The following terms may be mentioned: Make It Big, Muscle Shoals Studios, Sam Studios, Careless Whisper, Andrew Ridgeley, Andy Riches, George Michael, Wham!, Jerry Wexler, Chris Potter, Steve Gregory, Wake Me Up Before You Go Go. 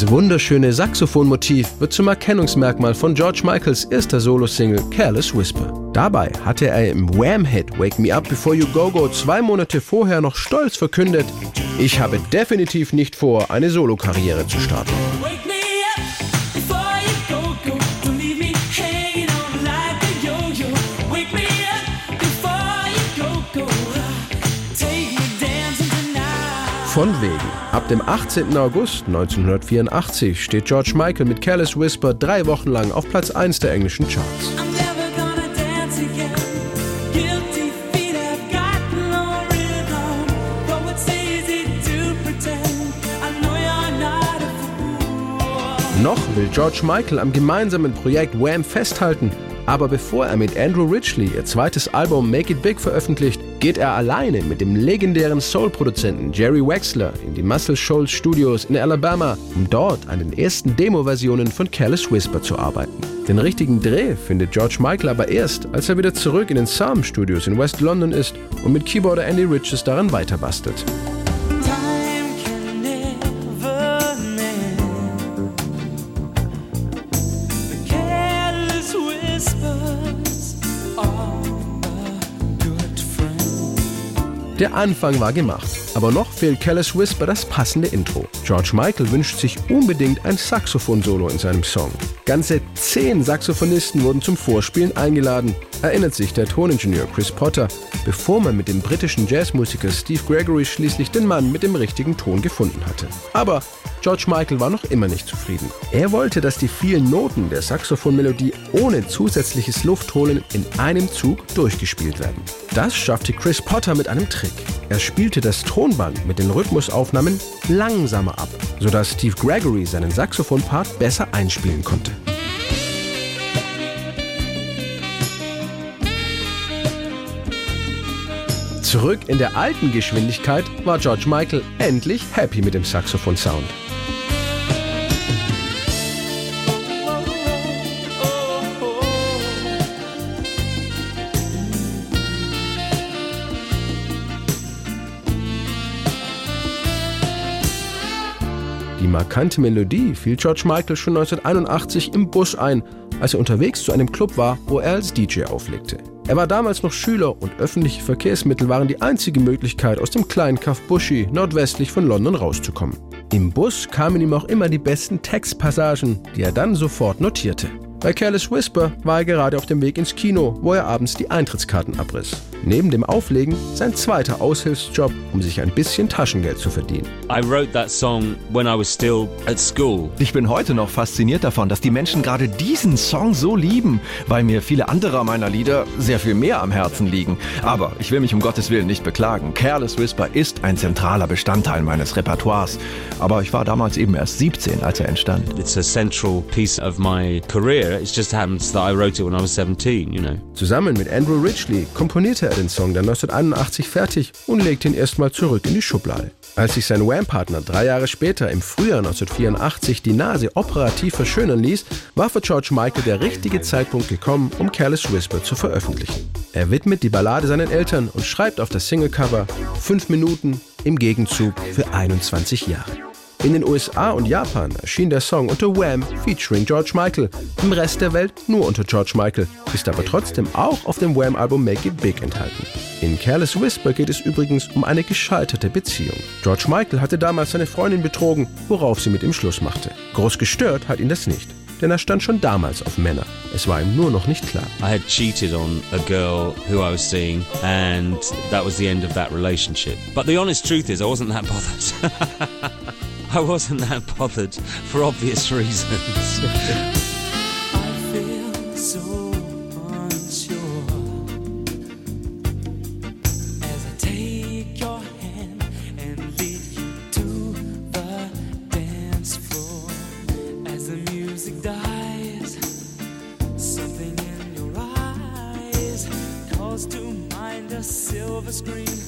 Dieses wunderschöne Saxophonmotiv wird zum Erkennungsmerkmal von George Michaels erster Solo-Single Careless Whisper. Dabei hatte er im Wham!-Hit Wake Me Up Before You Go Go 2 Monate vorher noch stolz verkündet: Ich habe definitiv nicht vor, eine Solo-Karriere zu starten. Von wegen. Ab dem 18. August 1984 steht George Michael mit Careless Whisper 3 Wochen lang auf Platz 1 der englischen Charts. Noch will George Michael am gemeinsamen Projekt Wham! festhalten, aber bevor er mit Andrew Ridgeley ihr zweites Album Make It Big veröffentlicht, geht er alleine mit dem legendären Soul-Produzenten Jerry Wexler in die Muscle Shoals Studios in Alabama, um dort an den ersten Demo-Versionen von Careless Whisper zu arbeiten. Den richtigen Dreh findet George Michael aber erst, als er wieder zurück in den Sam Studios in West London ist und mit Keyboarder Andy Riches daran weiterbastelt. Der Anfang war gemacht, aber noch fehlt Careless Whisper das passende Intro. George Michael wünscht sich unbedingt ein Saxophon-Solo in seinem Song. Ganze 10 Saxophonisten wurden zum Vorspielen eingeladen, erinnert sich der Toningenieur Chris Potter, bevor man mit dem britischen Jazzmusiker Steve Gregory schließlich den Mann mit dem richtigen Ton gefunden hatte. Aber George Michael war noch immer nicht zufrieden. Er wollte, dass die vielen Noten der Saxophonmelodie ohne zusätzliches Luftholen in einem Zug durchgespielt werden. Das schaffte Chris Potter mit einem Trick. Er spielte das Tonband mit den Rhythmusaufnahmen langsamer ab, sodass Steve Gregory seinen Saxophonpart besser einspielen konnte. Zurück in der alten Geschwindigkeit war George Michael endlich happy mit dem Saxophon-Sound. Die markante Melodie fiel George Michael schon 1981 im Bus ein, als er unterwegs zu einem Club war, wo er als DJ auflegte. Er war damals noch Schüler und öffentliche Verkehrsmittel waren die einzige Möglichkeit, aus dem kleinen Kaff Bushy nordwestlich von London rauszukommen. Im Bus kamen ihm auch immer die besten Textpassagen, die er dann sofort notierte. Bei Careless Whisper war er gerade auf dem Weg ins Kino, wo er abends die Eintrittskarten abriss. Neben dem Auflegen sein zweiter Aushilfsjob, um sich ein bisschen Taschengeld zu verdienen. Ich bin heute noch fasziniert davon, dass die Menschen gerade diesen Song so lieben, weil mir viele andere meiner Lieder sehr viel mehr am Herzen liegen. Aber ich will mich um Gottes Willen nicht beklagen. Careless Whisper ist ein zentraler Bestandteil meines Repertoires. Aber ich war damals eben erst 17, als er entstand. It's a central piece of my career. It just happens that I wrote it when I was 17, you know. Zusammen mit Andrew Ridgeley komponierte er den Song dann 1981 fertig und legte ihn erstmal zurück in die Schublade. Als sich sein Wham-Partner 3 Jahre später im Frühjahr 1984 die Nase operativ verschönern ließ, war für George Michael der richtige Zeitpunkt gekommen, um Careless Whisper zu veröffentlichen. Er widmet die Ballade seinen Eltern und schreibt auf das Singlecover: 5 Minuten im Gegenzug für 21 Jahre. In den USA und Japan erschien der Song unter Wham! Featuring George Michael, im Rest der Welt nur unter George Michael, ist aber trotzdem auch auf dem Wham!-Album Make It Big enthalten. In Careless Whisper geht es übrigens um eine gescheiterte Beziehung. George Michael hatte damals seine Freundin betrogen, worauf sie mit ihm Schluss machte. Groß gestört hat ihn das nicht, denn er stand schon damals auf Männer. Es war ihm nur noch nicht klar. I had cheated on a girl who I was seeing and that was the end of that relationship. But the honest truth is I wasn't that bothered. I wasn't that bothered, for obvious reasons. I feel so unsure as I take your hand and lead you to the dance floor. As the music dies, something in your eyes calls to mind a silver screen.